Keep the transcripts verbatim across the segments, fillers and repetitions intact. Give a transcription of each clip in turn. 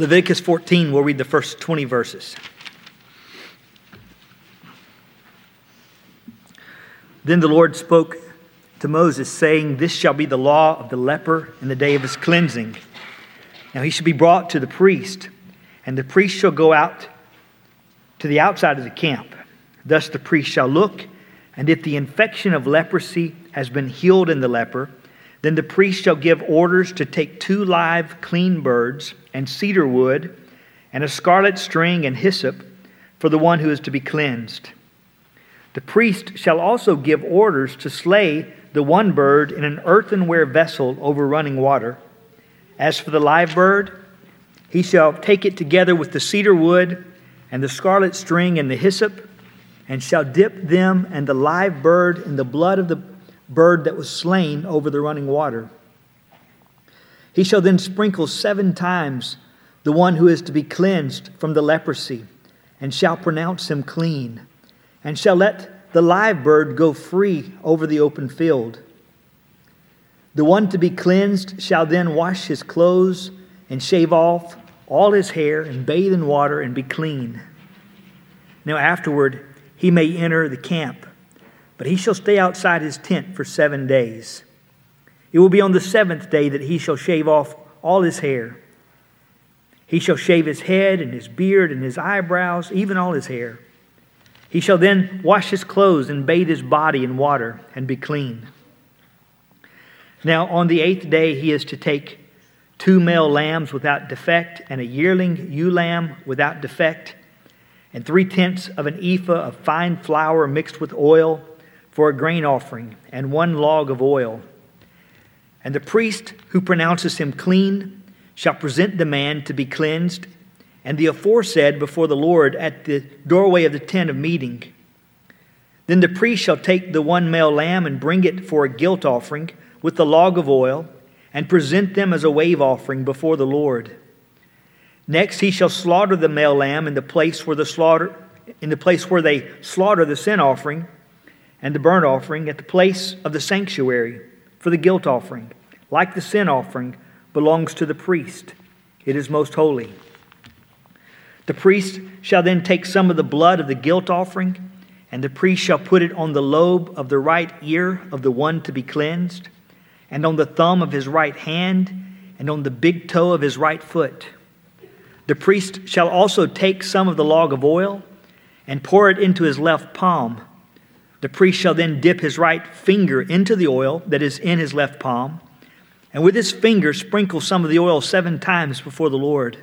Leviticus fourteen, we'll read the first twenty verses. Then the Lord spoke to Moses, saying, "This shall be the law of the leper in the day of his cleansing. Now he shall be brought to the priest, and the priest shall go out to the outside of the camp. Thus the priest shall look, and if the infection of leprosy has been healed in the leper, then the priest shall give orders to take two live clean birds and cedar wood and a scarlet string and hyssop for the one who is to be cleansed. The priest shall also give orders to slay the one bird in an earthenware vessel over running water. As for the live bird, he shall take it together with the cedar wood and the scarlet string and the hyssop, and shall dip them and the live bird in the blood of the bird that was slain over the running water. He shall then sprinkle seven times the one who is to be cleansed from the leprosy, and shall pronounce him clean, and shall let the live bird go free over the open field. The one to be cleansed shall then wash his clothes and shave off all his hair and bathe in water and be clean. Now afterward he may enter the camp, but he shall stay outside his tent for seven days. It will be on the seventh day that he shall shave off all his hair. He shall shave his head and his beard and his eyebrows, even all his hair. He shall then wash his clothes and bathe his body in water and be clean. Now on the eighth day he is to take two male lambs without defect and a yearling ewe lamb without defect, and three-tenths of an ephah of fine flour mixed with oil for a grain offering, and one log of oil. And the priest who pronounces him clean shall present the man to be cleansed, and the aforesaid before the Lord at the doorway of the tent of meeting. Then the priest shall take the one male lamb and bring it for a guilt offering with the log of oil, and present them as a wave offering before the Lord. Next he shall slaughter the male lamb in the place where the slaughter in the place where they slaughter the sin offering, and the burnt offering at the place of the sanctuary for the guilt offering, like the sin offering, belongs to the priest. It is most holy. The priest shall then take some of the blood of the guilt offering, and the priest shall put it on the lobe of the right ear of the one to be cleansed, and on the thumb of his right hand, and on the big toe of his right foot. The priest shall also take some of the log of oil, and pour it into his left palm. The priest shall then dip his right finger into the oil that is in his left palm, and with his finger sprinkle some of the oil seven times before the Lord.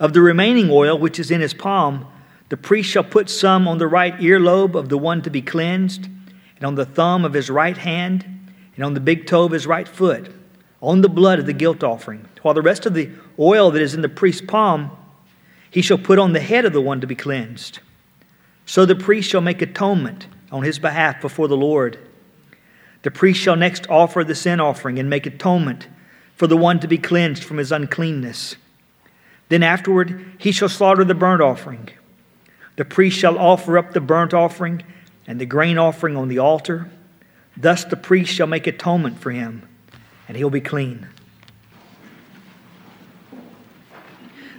Of the remaining oil which is in his palm, the priest shall put some on the right earlobe of the one to be cleansed, and on the thumb of his right hand, and on the big toe of his right foot, on the blood of the guilt offering. While the rest of the oil that is in the priest's palm, he shall put on the head of the one to be cleansed. So the priest shall make atonement on his behalf before the Lord. The priest shall next offer the sin offering and make atonement for the one to be cleansed from his uncleanness. Then afterward he shall slaughter the burnt offering. The priest shall offer up the burnt offering and the grain offering on the altar. Thus the priest shall make atonement for him, and he'll be clean."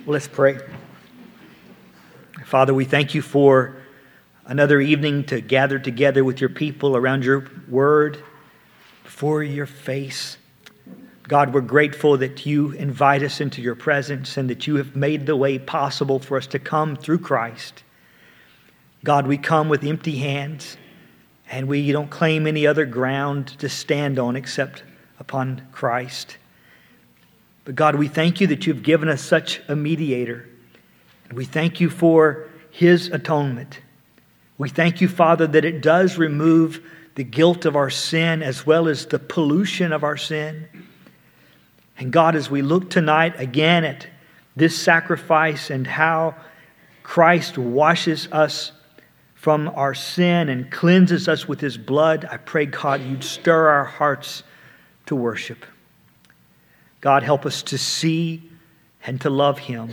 Well, let's pray. Father, we thank you for another evening to gather together with your people around your word, before your face. God, we're grateful that you invite us into your presence and that you have made the way possible for us to come through Christ. God, we come with empty hands, and we don't claim any other ground to stand on except upon Christ. But God, we thank you that you've given us such a mediator. And we thank you for his atonement. We thank you, Father, that it does remove the guilt of our sin as well as the pollution of our sin. And God, as we look tonight again at this sacrifice and how Christ washes us from our sin and cleanses us with his blood, I pray, God, you'd stir our hearts to worship. God, help us to see and to love him.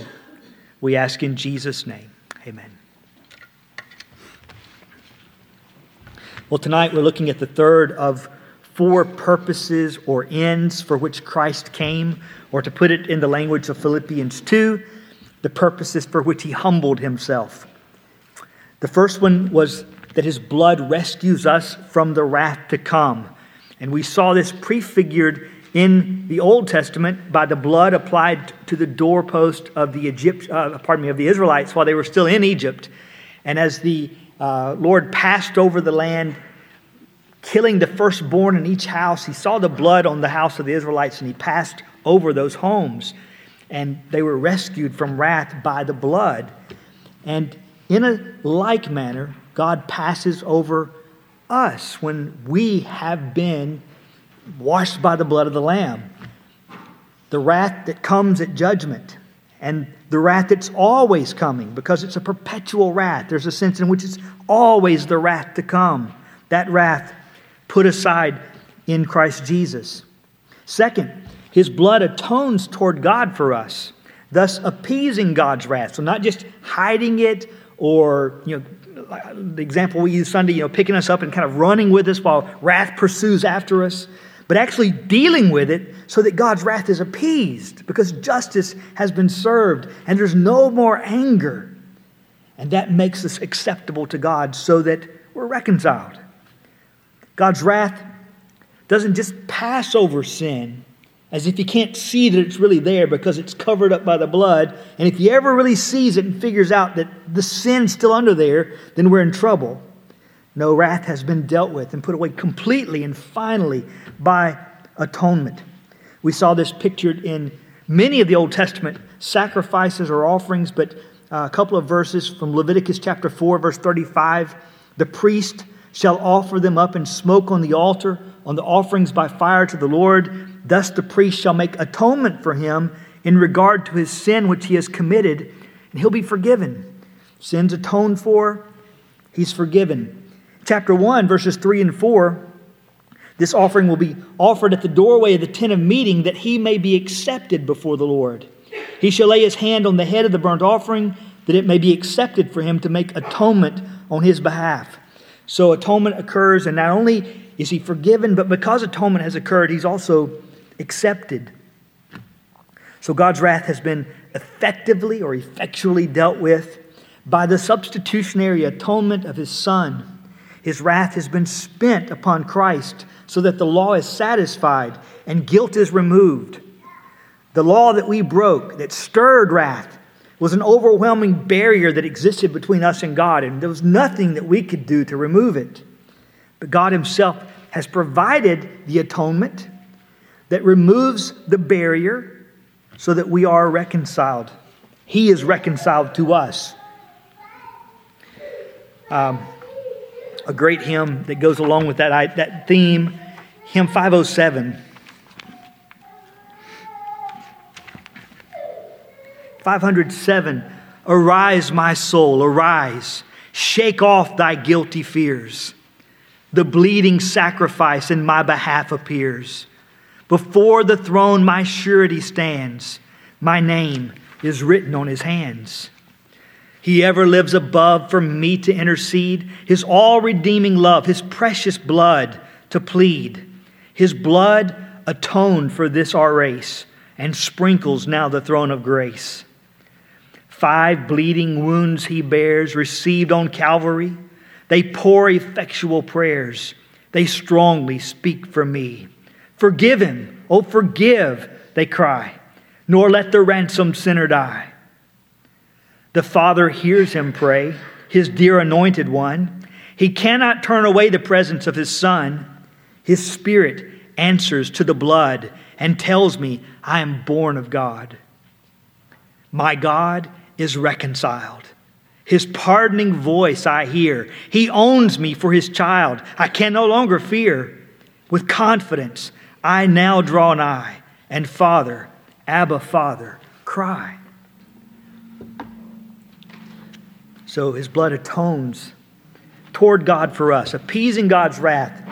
We ask in Jesus' name. Amen. Well, tonight we're looking at the third of for purposes or ends for which Christ came, or to put it in the language of Philippians two, the purposes for which he humbled himself. The first one was that his blood rescues us from the wrath to come. And we saw this prefigured in the Old Testament by the blood applied to the doorpost of the Egypt, uh, pardon me, of the Israelites while they were still in Egypt. And as the uh, Lord passed over the land, killing the firstborn in each house, he saw the blood on the house of the Israelites and he passed over those homes. And they were rescued from wrath by the blood. And in a like manner, God passes over us when we have been washed by the blood of the Lamb. The wrath that comes at judgment, and the wrath that's always coming, because it's a perpetual wrath. There's a sense in which it's always the wrath to come. That wrath put aside in Christ Jesus. Second, his blood atones toward God for us, thus appeasing God's wrath. So not just hiding it, or, you know, the example we used Sunday, you know, picking us up and kind of running with us while wrath pursues after us, but actually dealing with it so that God's wrath is appeased because justice has been served and there's no more anger. And that makes us acceptable to God so that we're reconciled. God's wrath doesn't just pass over sin as if he can't see that it's really there because it's covered up by the blood. And if he ever really sees it and figures out that the sin's still under there, then we're in trouble. No, wrath has been dealt with and put away completely and finally by atonement. We saw this pictured in many of the Old Testament sacrifices or offerings, but a couple of verses from Leviticus chapter four, verse thirty-five, the priest shall offer them up in smoke on the altar, on the offerings by fire to the Lord. Thus the priest shall make atonement for him in regard to his sin which he has committed, and he'll be forgiven. Sin's atoned for, he's forgiven. Chapter one, verses three and four, this offering will be offered at the doorway of the tent of meeting that he may be accepted before the Lord. He shall lay his hand on the head of the burnt offering that it may be accepted for him to make atonement on his behalf. So atonement occurs, and not only is he forgiven, but because atonement has occurred, he's also accepted. So God's wrath has been effectively or effectually dealt with by the substitutionary atonement of his Son. His wrath has been spent upon Christ so that the law is satisfied and guilt is removed. The law that we broke, that stirred wrath, was an overwhelming barrier that existed between us and God, and there was nothing that we could do to remove it. But God himself has provided the atonement that removes the barrier so that we are reconciled. He is reconciled to us. Um, a great hymn that goes along with that, that theme, hymn five oh seven. five oh seven, arise, my soul, arise, shake off thy guilty fears. The bleeding sacrifice in my behalf appears. Before the throne my surety stands. My name is written on his hands. He ever lives above for me to intercede. His all-redeeming love, his precious blood to plead. His blood atoned for this our race and sprinkles now the throne of grace. Five bleeding wounds he bears, received on Calvary. They pour effectual prayers. They strongly speak for me. Forgive him, oh forgive, they cry, nor let the ransomed sinner die. The Father hears him pray, his dear anointed one. He cannot turn away the presence of his Son. His Spirit answers to the blood and tells me, I am born of God. My God is reconciled. His pardoning voice I hear. He owns me for his child. I can no longer fear. With confidence I now draw nigh and Father, Abba, Father, cry. So his blood atones toward God for us, appeasing God's wrath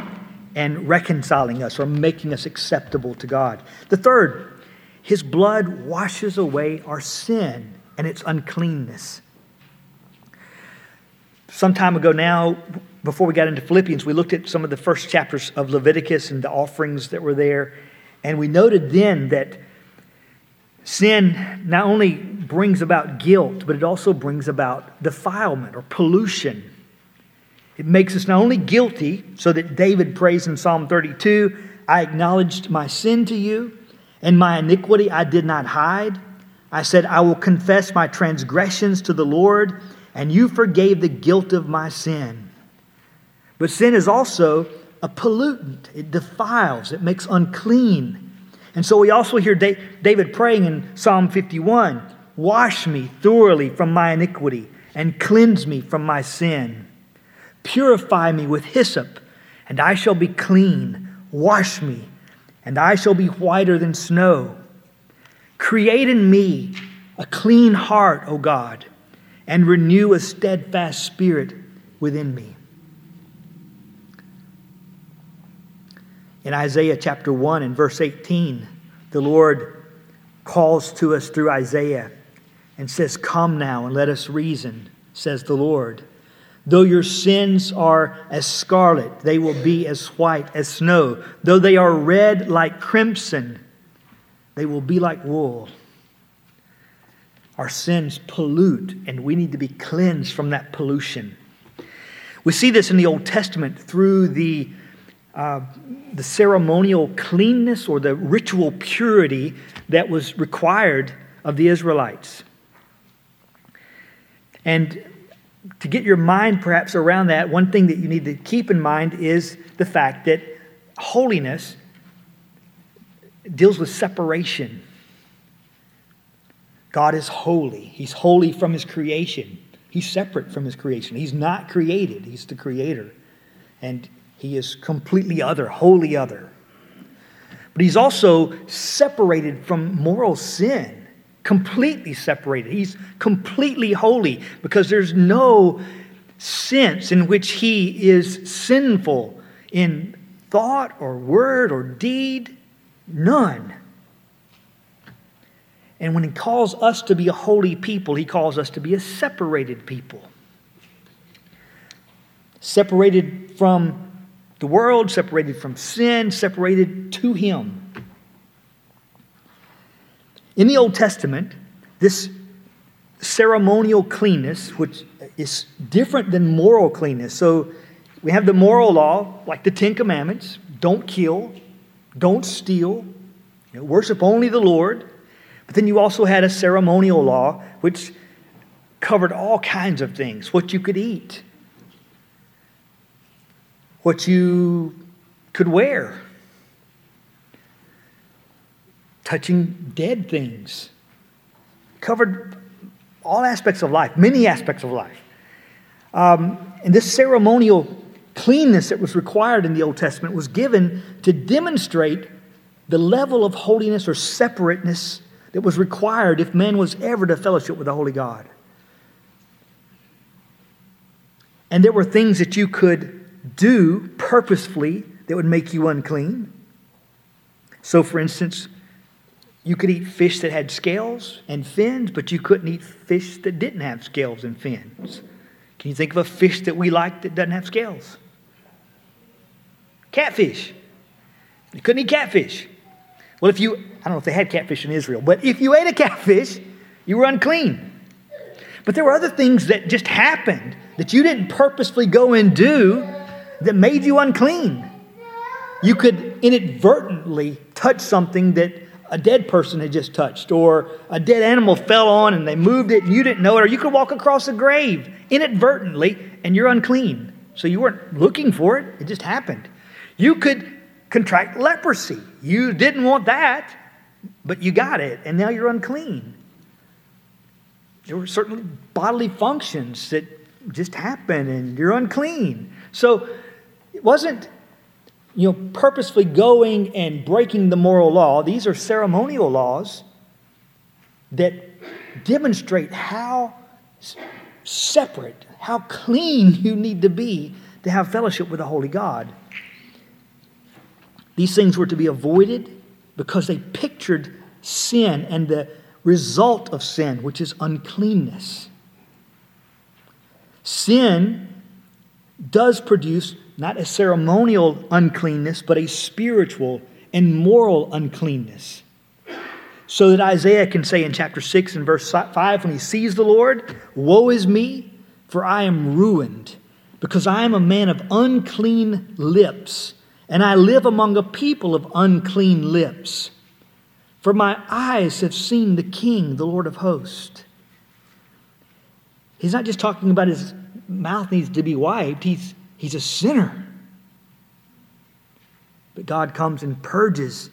and reconciling us or making us acceptable to God. The third, his blood washes away our sin and its uncleanness. some time ago now, before we got into Philippians, we looked at some of the first chapters of Leviticus and the offerings that were there. And we noted then that sin not only brings about guilt, but it also brings about defilement or pollution. It makes us not only guilty, so that David prays in Psalm thirty-two, I acknowledged my sin to you, and my iniquity I did not hide. I said, I will confess my transgressions to the Lord, and you forgave the guilt of my sin. But sin is also a pollutant. It defiles. It makes unclean. And so we also hear David praying in Psalm fifty-one, wash me thoroughly from my iniquity and cleanse me from my sin. Purify me with hyssop, and I shall be clean. Wash me, and I shall be whiter than snow. Create in me a clean heart, O God, and renew a steadfast spirit within me. In Isaiah chapter one and verse eighteen, the Lord calls to us through Isaiah and says, come now and let us reason, says the Lord. Though your sins are as scarlet, they will be as white as snow. Though they are red like crimson, they will be like wool. Our sins pollute, and we need to be cleansed from that pollution. We see this in the Old Testament through the Uh, the ceremonial cleanness or the ritual purity that was required of the Israelites. And to get your mind perhaps around that, one thing that you need to keep in mind is the fact that holiness deals with separation. God is holy. He's holy from His creation. He's separate from His creation. He's not created. He's the Creator. And He is completely other, wholly other. But He's also separated from moral sin, completely separated. He's completely holy because there's no sense in which He is sinful in thought or word or deed, none. And when He calls us to be a holy people, He calls us to be a separated people. Separated from the world, separated from sin, separated to Him. In the Old Testament, this ceremonial cleanness, which is different than moral cleanness. So we have the moral law, like the Ten Commandments, don't kill, don't steal, you know, worship only the Lord. But then you also had a ceremonial law, which covered all kinds of things, what you could eat, what you could wear, touching dead things, covered all aspects of life, many aspects of life. Um, and this ceremonial cleanness that was required in the Old Testament was given to demonstrate the level of holiness or separateness that was required if man was ever to fellowship with the Holy God. And there were things that you could do purposefully that would make you unclean. So, for instance, you could eat fish that had scales and fins, but you couldn't eat fish that didn't have scales and fins. Can you think of a fish that we like that doesn't have scales? Catfish. You couldn't eat catfish. Well, if you, I don't know if they had catfish in Israel, but if you ate a catfish, you were unclean. But there were other things that just happened that you didn't purposefully go and do that made you unclean. You could inadvertently touch something that a dead person had just touched, or a dead animal fell on and they moved it and you didn't know it, or you could walk across a grave inadvertently and you're unclean. So you weren't looking for it, it just happened. You could contract leprosy. You didn't want that, but you got it, and now you're unclean. There were certain bodily functions that just happened and you're unclean. So it wasn't, you know, purposefully going and breaking the moral law. These are ceremonial laws that demonstrate how separate, how clean you need to be to have fellowship with the Holy God. These things were to be avoided because they pictured sin and the result of sin, which is uncleanness. Sin does produce not a ceremonial uncleanness, but a spiritual and moral uncleanness. So that Isaiah can say in chapter six and verse five, when he sees the Lord, "Woe is me, for I am ruined, because I am a man of unclean lips, and I live among a people of unclean lips. For my eyes have seen the King, the Lord of hosts." He's not just talking about his mouth needs to be wiped. He's, he's a sinner. But God comes and purges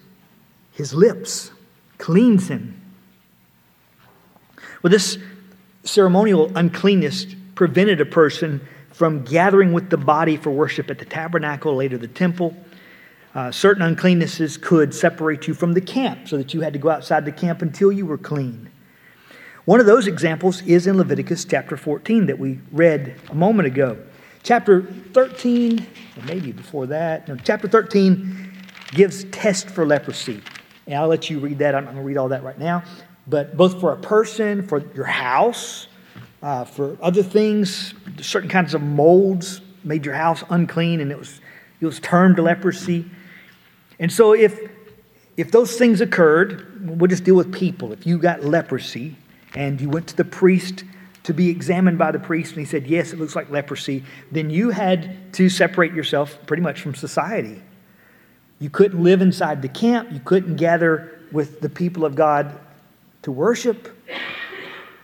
his lips, cleans him. Well, this ceremonial uncleanness prevented a person from gathering with the body for worship at the tabernacle, later the temple. Uh, certain uncleannesses could separate you from the camp, so that you had to go outside the camp until you were clean. One of those examples is in Leviticus chapter fourteen that we read a moment ago. Chapter thirteen, or maybe before that, no, chapter thirteen gives tests for leprosy. And I'll let you read that. I'm not going to read all that right now. But both for a person, for your house, uh, for other things, certain kinds of molds made your house unclean, and it was it was termed leprosy. And so if, if those things occurred, we'll just deal with people. If you got leprosy and you went to the priest to be examined by the priest and he said, yes, it looks like leprosy, then you had to separate yourself pretty much from society. You couldn't live inside the camp. You couldn't gather with the people of God to worship.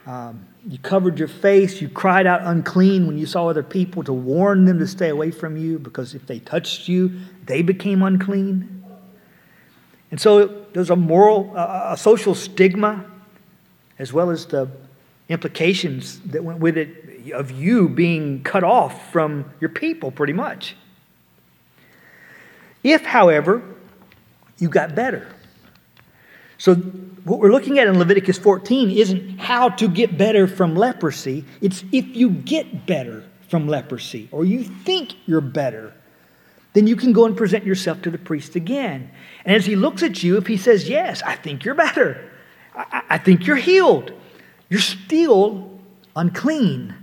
Um, you covered your face. You cried out unclean when you saw other people to warn them to stay away from you, because if they touched you, they became unclean. And so there's a moral, uh, a social stigma, as well as the implications that went with it of you being cut off from your people, pretty much. If, however, you got better. So what we're looking at in Leviticus fourteen isn't how to get better from leprosy. It's if you get better from leprosy, or you think you're better, then you can go and present yourself to the priest again. And as he looks at you, if he says, yes, I think you're better, I, I think you're healed, you're still unclean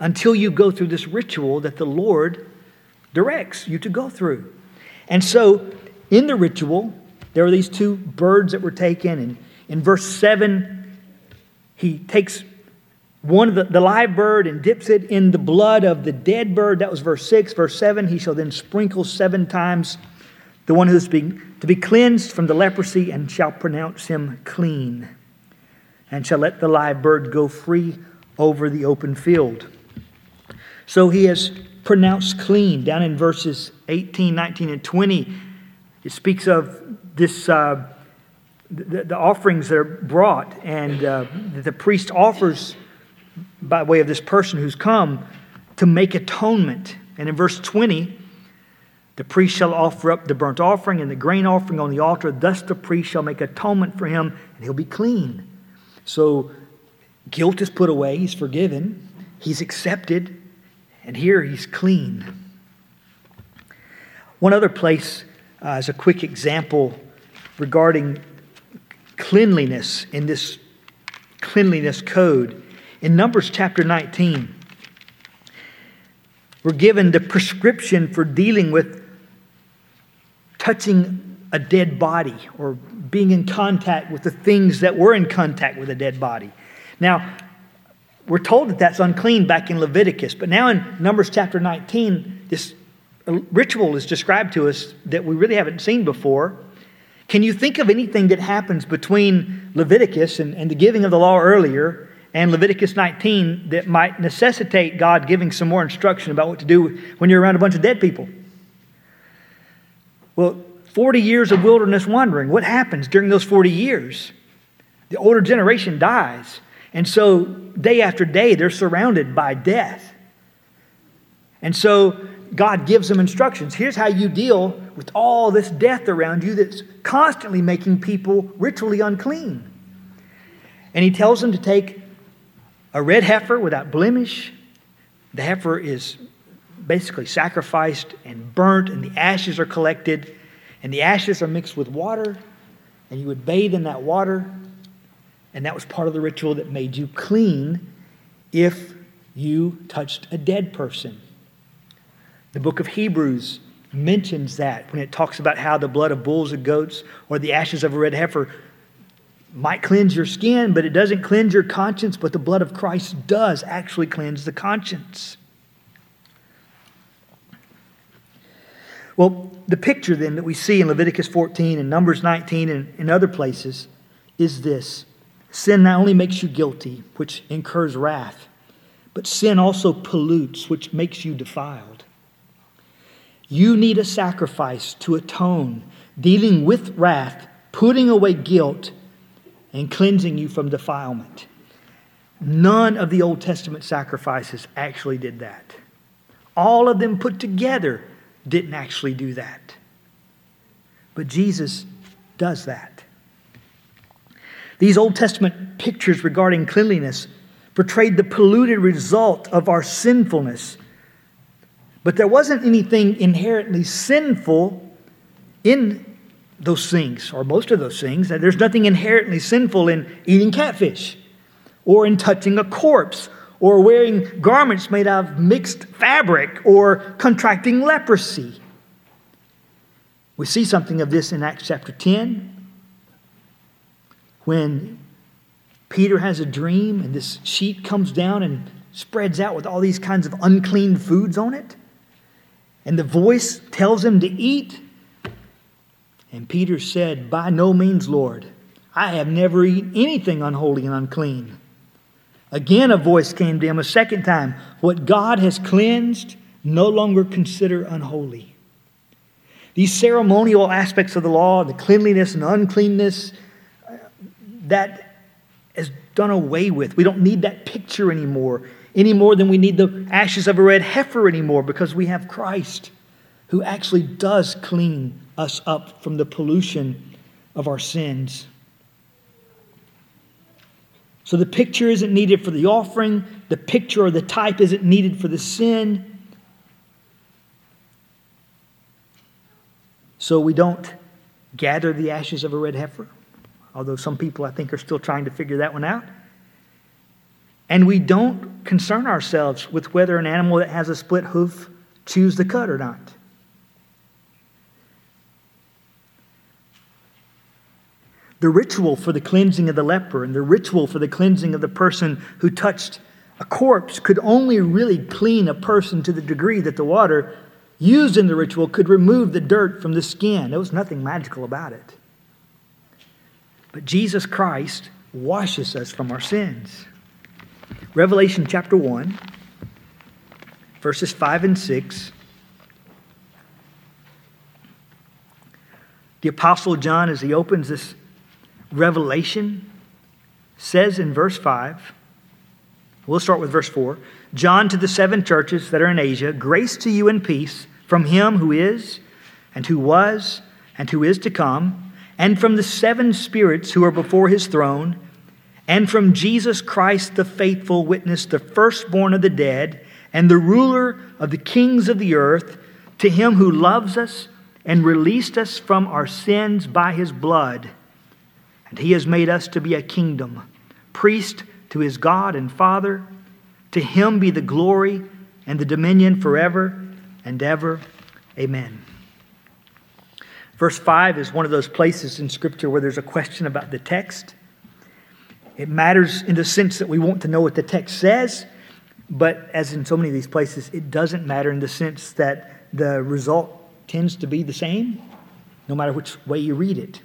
until you go through this ritual that the Lord directs you to go through. And so in the ritual, there were these two birds that were taken. And in verse seven, he takes one of the, the live bird and dips it in the blood of the dead bird. That was verse six. Verse seven, he shall then sprinkle seven times the one who is being to be cleansed from the leprosy, and shall pronounce him clean, and shall let the live bird go free over the open field. So he has pronounced clean. Down in verses eighteen, nineteen, and twenty, it speaks of this uh, the, the offerings that are brought, and uh, that the priest offers by way of this person who's come to make atonement. And in verse twenty, the priest shall offer up the burnt offering and the grain offering on the altar. Thus the priest shall make atonement for him, and he'll be clean. So guilt is put away. He's forgiven. He's accepted. And here he's clean. One other place uh, as a quick example regarding cleanliness in this cleanliness code. In Numbers chapter nineteen, we're given the prescription for dealing with touching a dead body or being in contact with the things that were in contact with a dead body. Now, we're told that that's unclean back in Leviticus. But now in Numbers chapter nineteen, this ritual is described to us that we really haven't seen before. Can you think of anything that happens between Leviticus and, and the giving of the law earlier and Leviticus nineteen that might necessitate God giving some more instruction about what to do when you're around a bunch of dead people? Well, forty years of wilderness wandering. What happens during those forty years? The older generation dies. And so day after day, they're surrounded by death. And so God gives them instructions. Here's how you deal with all this death around you that's constantly making people ritually unclean. And he tells them to take a red heifer without blemish. The heifer is basically sacrificed and burnt, and the ashes are collected, and the ashes are mixed with water, and you would bathe in that water. And that was part of the ritual that made you clean if You touched a dead person. The book of Hebrews mentions that when it talks about how the blood of bulls and goats or the ashes of a red heifer might cleanse your skin, but it doesn't cleanse your conscience. But the blood of Christ does actually cleanse the conscience. Well, the picture then that we see in Leviticus fourteen and Numbers nineteen and in other places is this. Sin not only makes you guilty, which incurs wrath, but sin also pollutes, which makes you defiled. You need a sacrifice to atone, dealing with wrath, putting away guilt, and cleansing you from defilement. None of the Old Testament sacrifices actually did that. All of them put together didn't actually do that. But Jesus does that. These Old Testament pictures regarding cleanliness portrayed the polluted result of our sinfulness. But there wasn't anything inherently sinful in those things, or most of those things. There's nothing inherently sinful in eating catfish, or in touching a corpse, or wearing garments made out of mixed fabric, or contracting leprosy. We see something of this in Acts chapter ten, when Peter has a dream and this sheet comes down and spreads out with all these kinds of unclean foods on it. And the voice tells him to eat. And Peter said, "By no means, Lord, I have never eaten anything unholy and unclean." Again, a voice came to him a second time. "What God has cleansed, no longer consider unholy." These ceremonial aspects of the law, the cleanliness and uncleanness, that is done away with. We don't need that picture anymore, any more than we need the ashes of a red heifer anymore, because we have Christ who actually does clean us up from the pollution of our sins. So the picture isn't needed for the offering. The picture or the type isn't needed for the sin. So we don't gather the ashes of a red heifer, although some people I think are still trying to figure that one out. And we don't concern ourselves with whether an animal that has a split hoof chews the cud or not. The ritual for the cleansing of the leper and the ritual for the cleansing of the person who touched a corpse could only really clean a person to the degree that the water used in the ritual could remove the dirt from the skin. There was nothing magical about it. But Jesus Christ washes us from our sins. Revelation chapter one, verses five and six. The Apostle John, as he opens this Revelation, says in verse five, we'll start with verse four, "John to the seven churches that are in Asia, grace to you and peace from him who is, and who was, and who is to come, and from the seven spirits who are before his throne, and from Jesus Christ the faithful witness, the firstborn of the dead, and the ruler of the kings of the earth, to him who loves us and released us from our sins by his blood. And he has made us to be a kingdom, priest to his God and Father. To him be the glory and the dominion forever and ever. Amen." Verse five is one of those places in Scripture where there's a question about the text. It matters in the sense that we want to know what the text says, but as in so many of these places, it doesn't matter in the sense that the result tends to be the same, no matter which way you read it.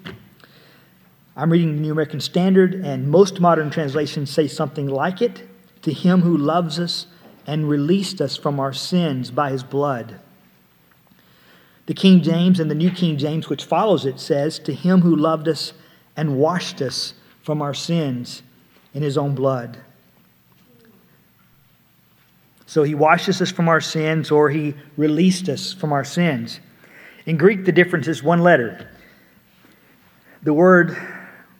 I'm reading the New American Standard, and most modern translations say something like it. "To him who loves us and released us from our sins by his blood." The King James and the New King James, which follows it, says, "To him who loved us and washed us from our sins in his own blood." So he washes us from our sins, or he released us from our sins. In Greek, the difference is one letter. The word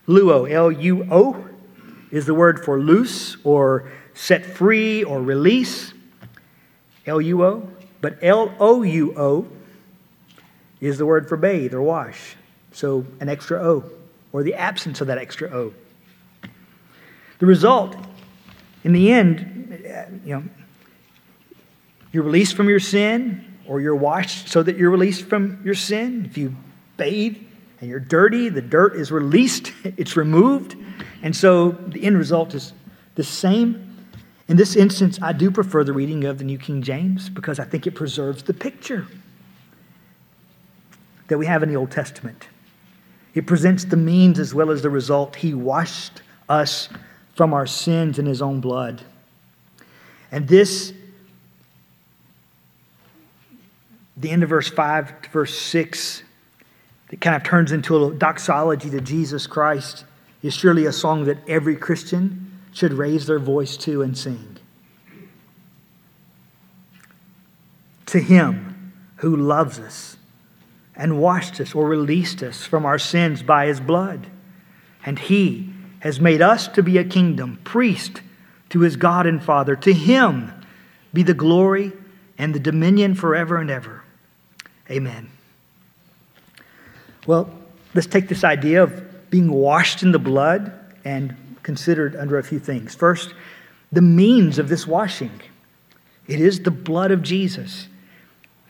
luo, L U O, is the word for loose or set free or release, L U O. But L O U O is the word for bathe or wash, so an extra O, or the absence of that extra O. The result, in the end, that, you know, you're released from your sin, or you're washed so that you're released from your sin. If you bathe and you're dirty, the dirt is released, it's removed. And so the end result is the same. In this instance, I do prefer the reading of the New King James because I think it preserves the picture that we have in the Old Testament. It presents the means as well as the result. He washed us from our sins in his own blood. And this, the end of verse five to verse six, it kind of turns into a doxology to Jesus Christ, is surely a song that every Christian should raise their voice to and sing. To him who loves us and washed us or released us from our sins by his blood. And he has made us to be a kingdom, priest to his God and Father. To him be the glory and the dominion forever and ever. Amen. Well, let's take this idea of being washed in the blood and considered under a few things. First, the means of this washing. It is the blood of Jesus.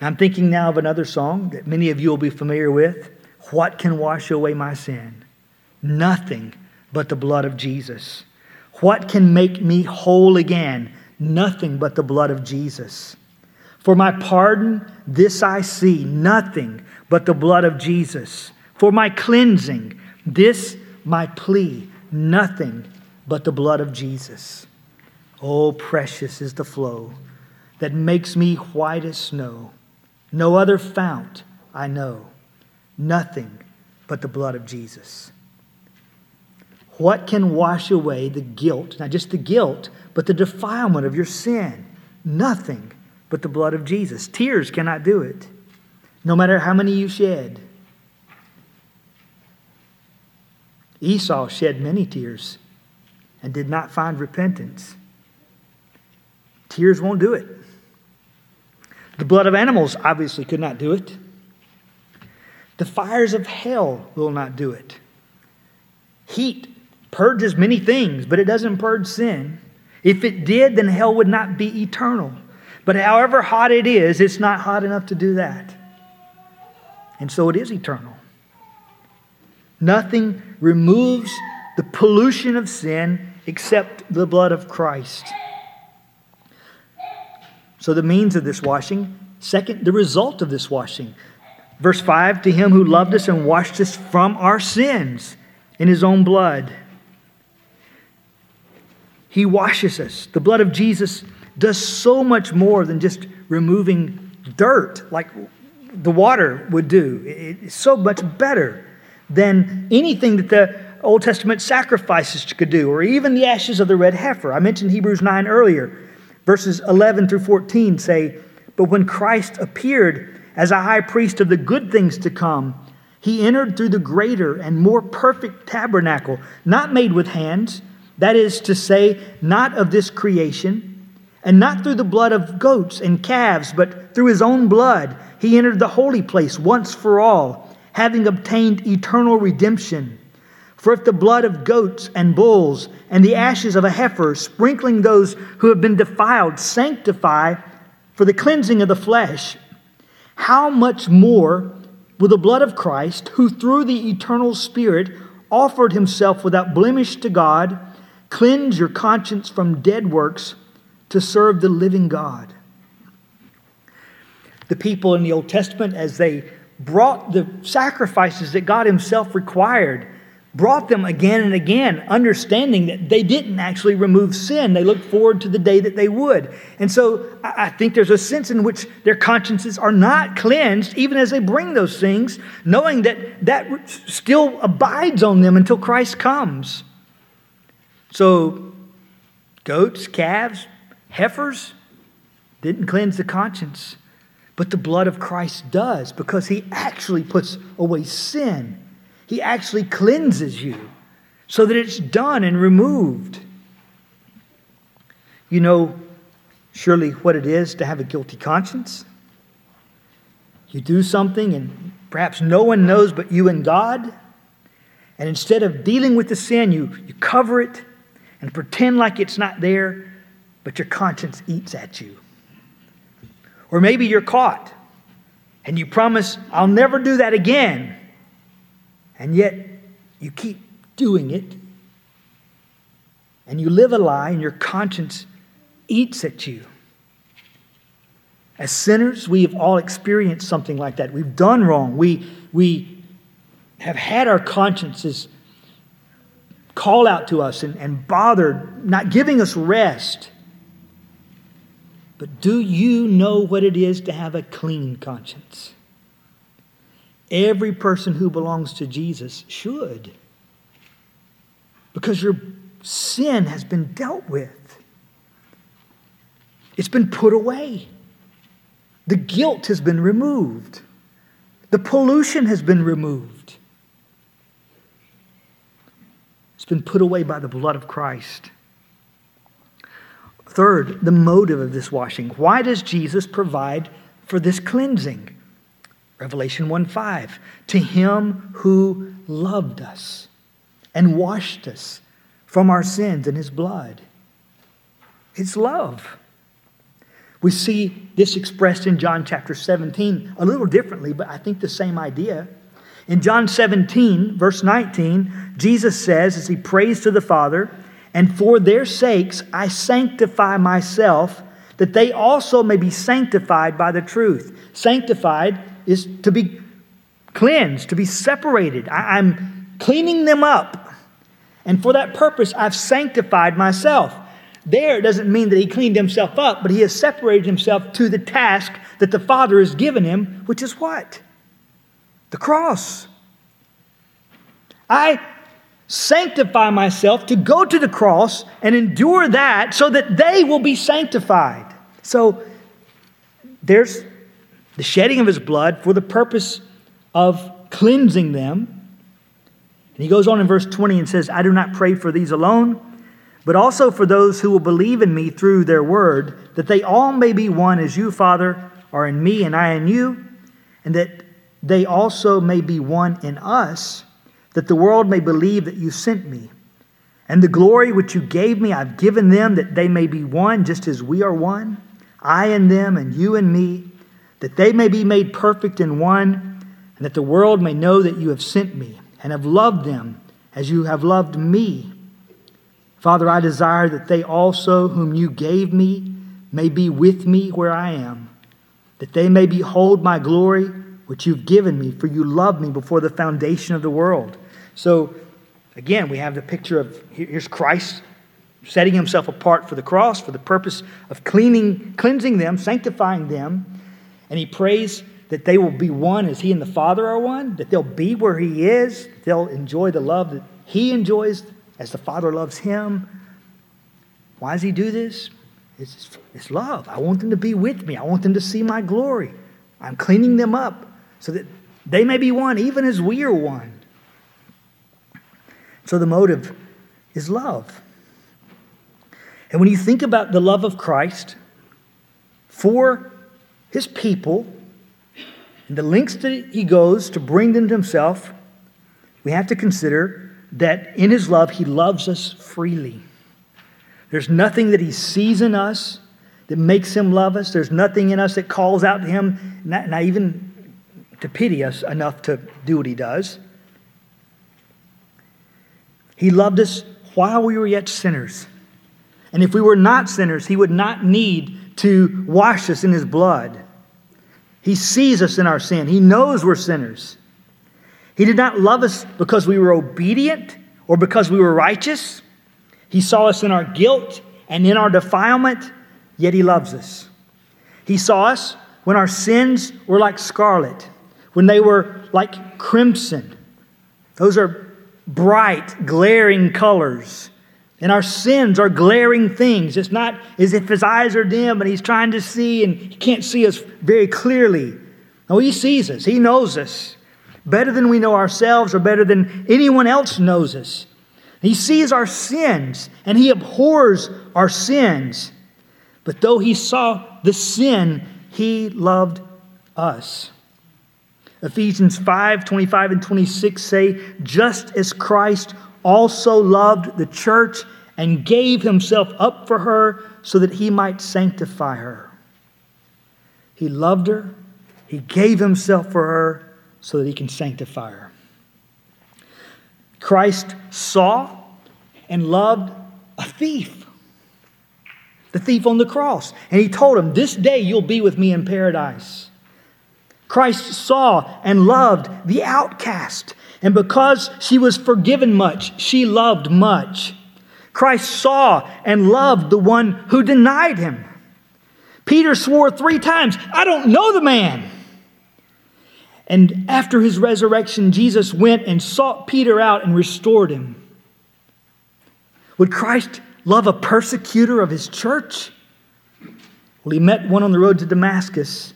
I'm thinking now of another song that many of you will be familiar with. What can wash away my sin? Nothing but the blood of Jesus. What can make me whole again? Nothing but the blood of Jesus. For my pardon, this I see, nothing but the blood of Jesus. For my cleansing, this my plea, nothing but the blood of Jesus. Oh, precious is the flow that makes me white as snow. No other fount I know, nothing but the blood of Jesus. What can wash away the guilt, not just the guilt, but the defilement of your sin? Nothing but the blood of Jesus. Tears cannot do it, no matter how many you shed. Esau shed many tears and did not find repentance. Tears won't do it. The blood of animals obviously could not do it. The fires of hell will not do it. Heat purges many things, but it doesn't purge sin. If it did, then hell would not be eternal. But however hot it is, it's not hot enough to do that. And so it is eternal. Nothing removes the pollution of sin except the blood of Christ. So the means of this washing. Second, the result of this washing. Verse five, to him who loved us and washed us from our sins in his own blood. He washes us. The blood of Jesus does so much more than just removing dirt like the water would do. It's so much better than anything that the Old Testament sacrifices could do, or even the ashes of the red heifer. I mentioned Hebrews nine earlier. Verses eleven through fourteen say, but when Christ appeared as a high priest of the good things to come, he entered through the greater and more perfect tabernacle, not made with hands, that is to say, not of this creation, and not through the blood of goats and calves, but through his own blood, he entered the holy place once for all, having obtained eternal redemption. For if the blood of goats and bulls and the ashes of a heifer, sprinkling those who have been defiled, sanctify for the cleansing of the flesh, how much more will the blood of Christ, who through the eternal Spirit offered himself without blemish to God, cleanse your conscience from dead works to serve the living God? The people in the Old Testament, as they brought the sacrifices that God himself required, brought them again and again, understanding that they didn't actually remove sin. They looked forward to the day that they would. And so I think there's a sense in which their consciences are not cleansed, even as they bring those things, knowing that that still abides on them until Christ comes. So goats, calves, heifers didn't cleanse the conscience. But the blood of Christ does, because he actually puts away sin. He actually cleanses you so that it's done and removed. You know surely what it is to have a guilty conscience. You do something and perhaps no one knows but you and God. And instead of dealing with the sin, you, you cover it and pretend like it's not there. but your conscience eats at you. Or maybe you're caught and you promise, I'll never do that again. And yet you keep doing it. And you live a lie and your conscience eats at you. As sinners, we have all experienced something like that. We've done wrong. We, we have had our consciences call out to us and, and bothered, not giving us rest. But do you know what it is to have a clean conscience? Every person who belongs to Jesus should. Because your sin has been dealt with. It's been put away. The guilt has been removed. The pollution has been removed. It's been put away by the blood of Christ. Third, the motive of this washing. Why does Jesus provide for this cleansing? Revelation one five, to him who loved us and washed us from our sins in his blood. It's love. We see this expressed in John chapter seventeen a little differently, but I think the same idea. In John seventeen, verse nineteen, Jesus says, as he prays to the Father, and for their sakes I sanctify myself, that they also may be sanctified by the truth. Sanctified is to be cleansed, to be separated. I, I'm cleaning them up. And for that purpose, I've sanctified myself. There, it doesn't mean that he cleaned himself up, but he has separated himself to the task that the Father has given him, which is what? The cross. I sanctify myself to go to the cross and endure that so that they will be sanctified. So there's the shedding of his blood for the purpose of cleansing them. And he goes on in verse twenty and says, I do not pray for these alone, but also for those who will believe in me through their word, that they all may be one as you, Father, are in me and I in you, and that they also may be one in us, that the world may believe that you sent me. And the glory which you gave me, I've given them, that they may be one just as we are one, I in them and you in me, that they may be made perfect in one, and that the world may know that you have sent me and have loved them as you have loved me. Father, I desire that they also whom you gave me may be with me where I am, that they may behold my glory which you've given me, for you loved me before the foundation of the world. So, again, we have the picture of here's Christ setting himself apart for the cross, for the purpose of cleaning, cleansing them, sanctifying them, and he prays that they will be one as he and the Father are one, that they'll be where he is, they'll enjoy the love that he enjoys as the Father loves him. Why does he do this? It's, it's love. I want them to be with me. I want them to see my glory. I'm cleaning them up so that they may be one, even as we are one. So the motive is love. And when you think about the love of Christ for his people and the lengths that he goes to bring them to himself, we have to consider that in his love, he loves us freely. There's nothing that he sees in us that makes him love us. There's nothing in us that calls out to him, not, not even to pity us enough to do what he does. He loved us while we were yet sinners. And if we were not sinners, he would not need to wash us in his blood. He sees us in our sin. He knows we're sinners. He did not love us because we were obedient or because we were righteous. He saw us in our guilt and in our defilement, yet he loves us. He saw us when our sins were like scarlet, when they were like crimson. Those are bright, glaring colors. And our sins are glaring things. It's not as if his eyes are dim and he's trying to see and he can't see us very clearly. No, he sees us. He knows us. Better than we know ourselves or better than anyone else knows us. He sees our sins and he abhors our sins. But though he saw the sin, he loved us. Ephesians five twenty-five and twenty-six say, just as Christ also loved the church and gave himself up for her so that he might sanctify her. He loved her. He gave himself for her so that he can sanctify her. Christ saw and loved a thief, the thief on the cross. And he told him, this day you'll be with me in paradise. Christ saw and loved the outcast. And because she was forgiven much, she loved much. Christ saw and loved the one who denied him. Peter swore three times, I don't know the man. And after his resurrection, Jesus went and sought Peter out and restored him. Would Christ love a persecutor of his church? Well, he met one on the road to Damascus,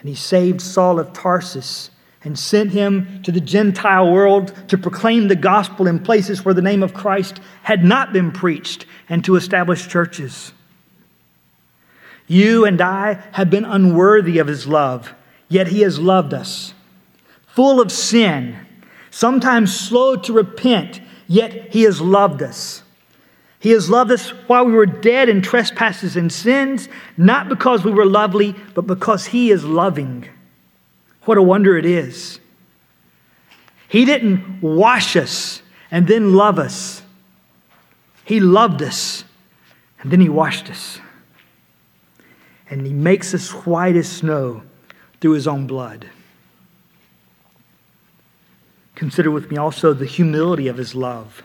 and he saved Saul of Tarsus and sent him to the Gentile world to proclaim the gospel in places where the name of Christ had not been preached and to establish churches. You and I have been unworthy of his love, yet he has loved us. Full of sin, sometimes slow to repent, yet he has loved us. He has loved us while we were dead in trespasses and sins, not because we were lovely, but because he is loving. What a wonder it is. He didn't wash us and then love us. He loved us and then he washed us. And he makes us white as snow through his own blood. Consider with me also the humility of his love.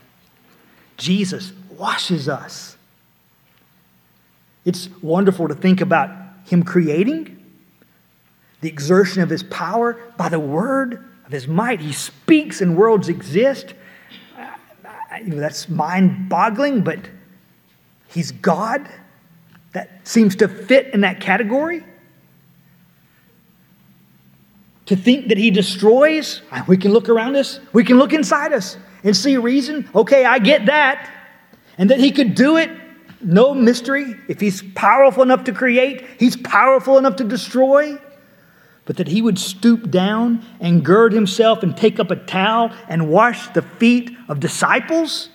Jesus washes us. It's wonderful to think about him creating, the exertion of his power by the word of his might. He speaks and worlds exist. That's mind-boggling, but he's God. That seems to fit in that category. To think that he destroys, we can look around us, we can look inside us and see reason. Okay, I get that. And that he could do it, no mystery. If he's powerful enough to create, he's powerful enough to destroy. But that he would stoop down and gird himself and take up a towel and wash the feet of disciples?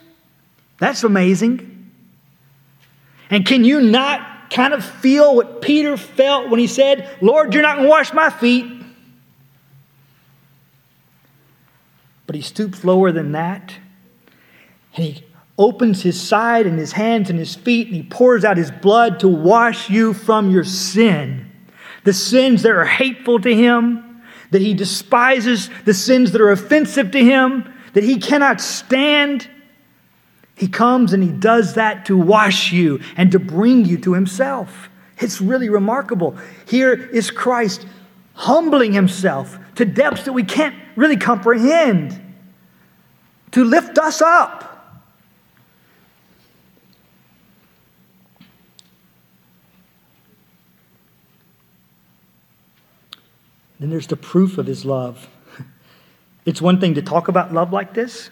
That's amazing. And can you not kind of feel what Peter felt when he said, Lord, you're not going to wash my feet? But he stoops lower than that. And he opens his side and his hands and his feet, and he pours out his blood to wash you from your sin. The sins that are hateful to him, that he despises, the sins that are offensive to him, that he cannot stand. He comes and he does that to wash you and to bring you to himself. It's really remarkable. Here is Christ humbling himself to depths that we can't really comprehend, to lift us up. Then there's the proof of his love. It's one thing to talk about love like this,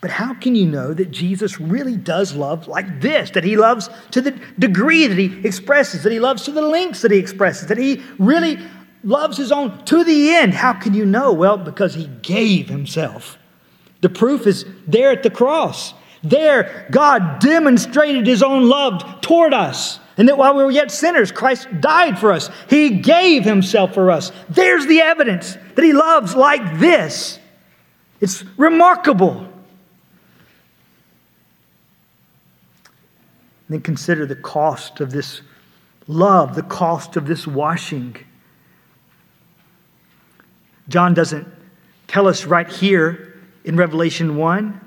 but how can you know that Jesus really does love like this, that he loves to the degree that he expresses, that he loves to the lengths that he expresses, that he really loves his own to the end? How can you know? Well, because he gave himself. The proof is there at the cross. There, God demonstrated his own love toward us, and that while we were yet sinners, Christ died for us. He gave himself for us. There's the evidence that he loves like this. It's remarkable. Then consider the cost of this love, the cost of this washing. John doesn't tell us right here in Revelation one,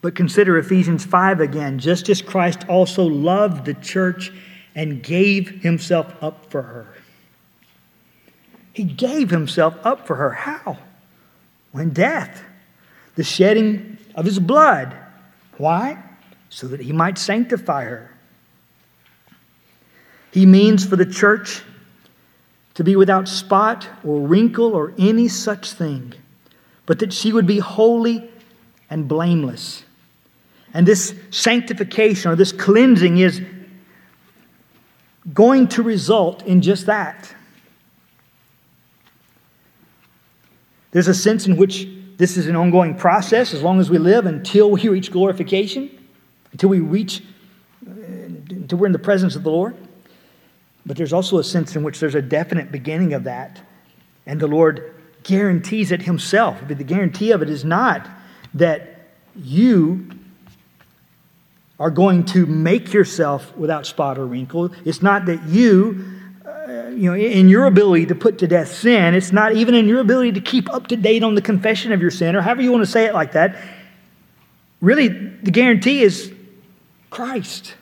but consider Ephesians five again. Just as Christ also loved the church and gave himself up for her. He gave himself up for her. How? When death, the shedding of his blood. Why? So that he might sanctify her. He means for the church to be without spot or wrinkle or any such thing, but that she would be holy and blameless. And this sanctification or this cleansing is going to result in just that. There's a sense in which this is an ongoing process as long as we live until we reach glorification, until we reach, until we're in the presence of the Lord. But there's also a sense in which there's a definite beginning of that, and the Lord guarantees it himself. But the guarantee of it is not that you are going to make yourself without spot or wrinkle. It's not that you, uh, you know, in your ability to put to death sin, it's not even in your ability to keep up to date on the confession of your sin, or however you want to say it like that. Really, the guarantee is Christ.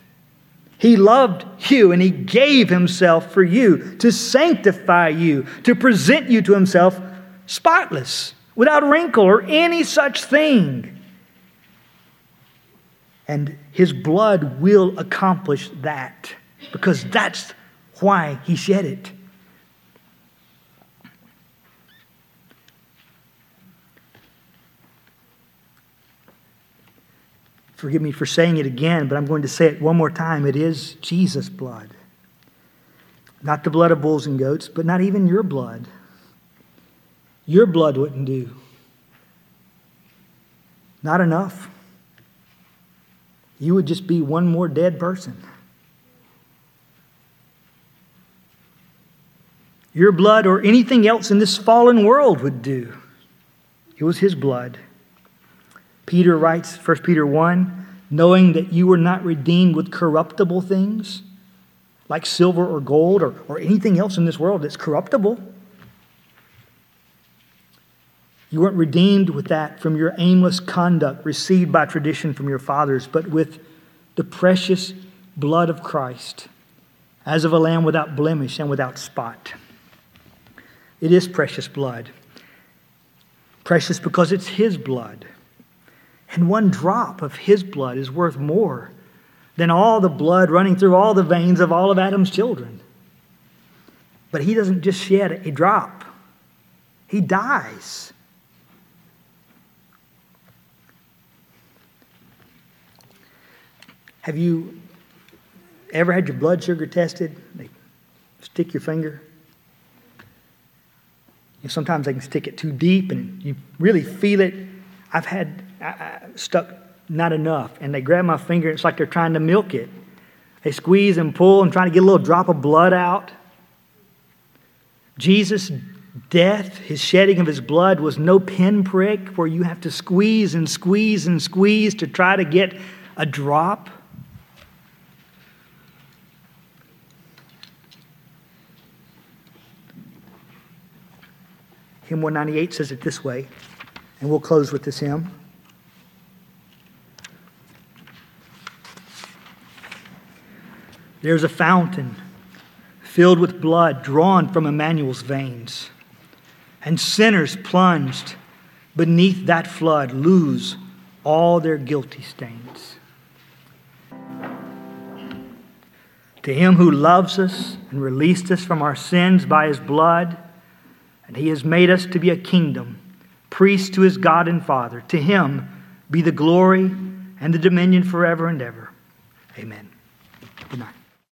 He loved you and he gave himself for you to sanctify you, to present you to himself spotless, without wrinkle or any such thing. And his blood will accomplish that, because that's why he shed it. Forgive me for saying it again, but I'm going to say it one more time. It is Jesus' blood. Not the blood of bulls and goats, but not even your blood. Your blood wouldn't do. Not enough. You would just be one more dead person. Your blood or anything else in this fallen world would do. It was his blood. Peter writes, First Peter one, knowing that you were not redeemed with corruptible things, like silver or gold or, or anything else in this world that's corruptible. You weren't redeemed with that from your aimless conduct received by tradition from your fathers, but with the precious blood of Christ, as of a lamb without blemish and without spot. It is precious blood. Precious because it's his blood. And one drop of his blood is worth more than all the blood running through all the veins of all of Adam's children. But he doesn't just shed a drop. He dies. Have you ever had your blood sugar tested? They stick your finger. And sometimes they can stick it too deep and you really feel it. I've had... I stuck not enough, and they grab my finger, and it's like they're trying to milk it. They squeeze and pull and try to get a little drop of blood out. Jesus' death, his shedding of his blood, was no pinprick where you have to squeeze and squeeze and squeeze to try to get a drop. Hymn one ninety-eight says it this way, and we'll close with this hymn. There's a fountain filled with blood drawn from Emmanuel's veins, and sinners plunged beneath that flood lose all their guilty stains. To him who loves us and released us from our sins by his blood, and he has made us to be a kingdom, priests to his God and Father, to him be the glory and the dominion forever and ever. Amen. Good night.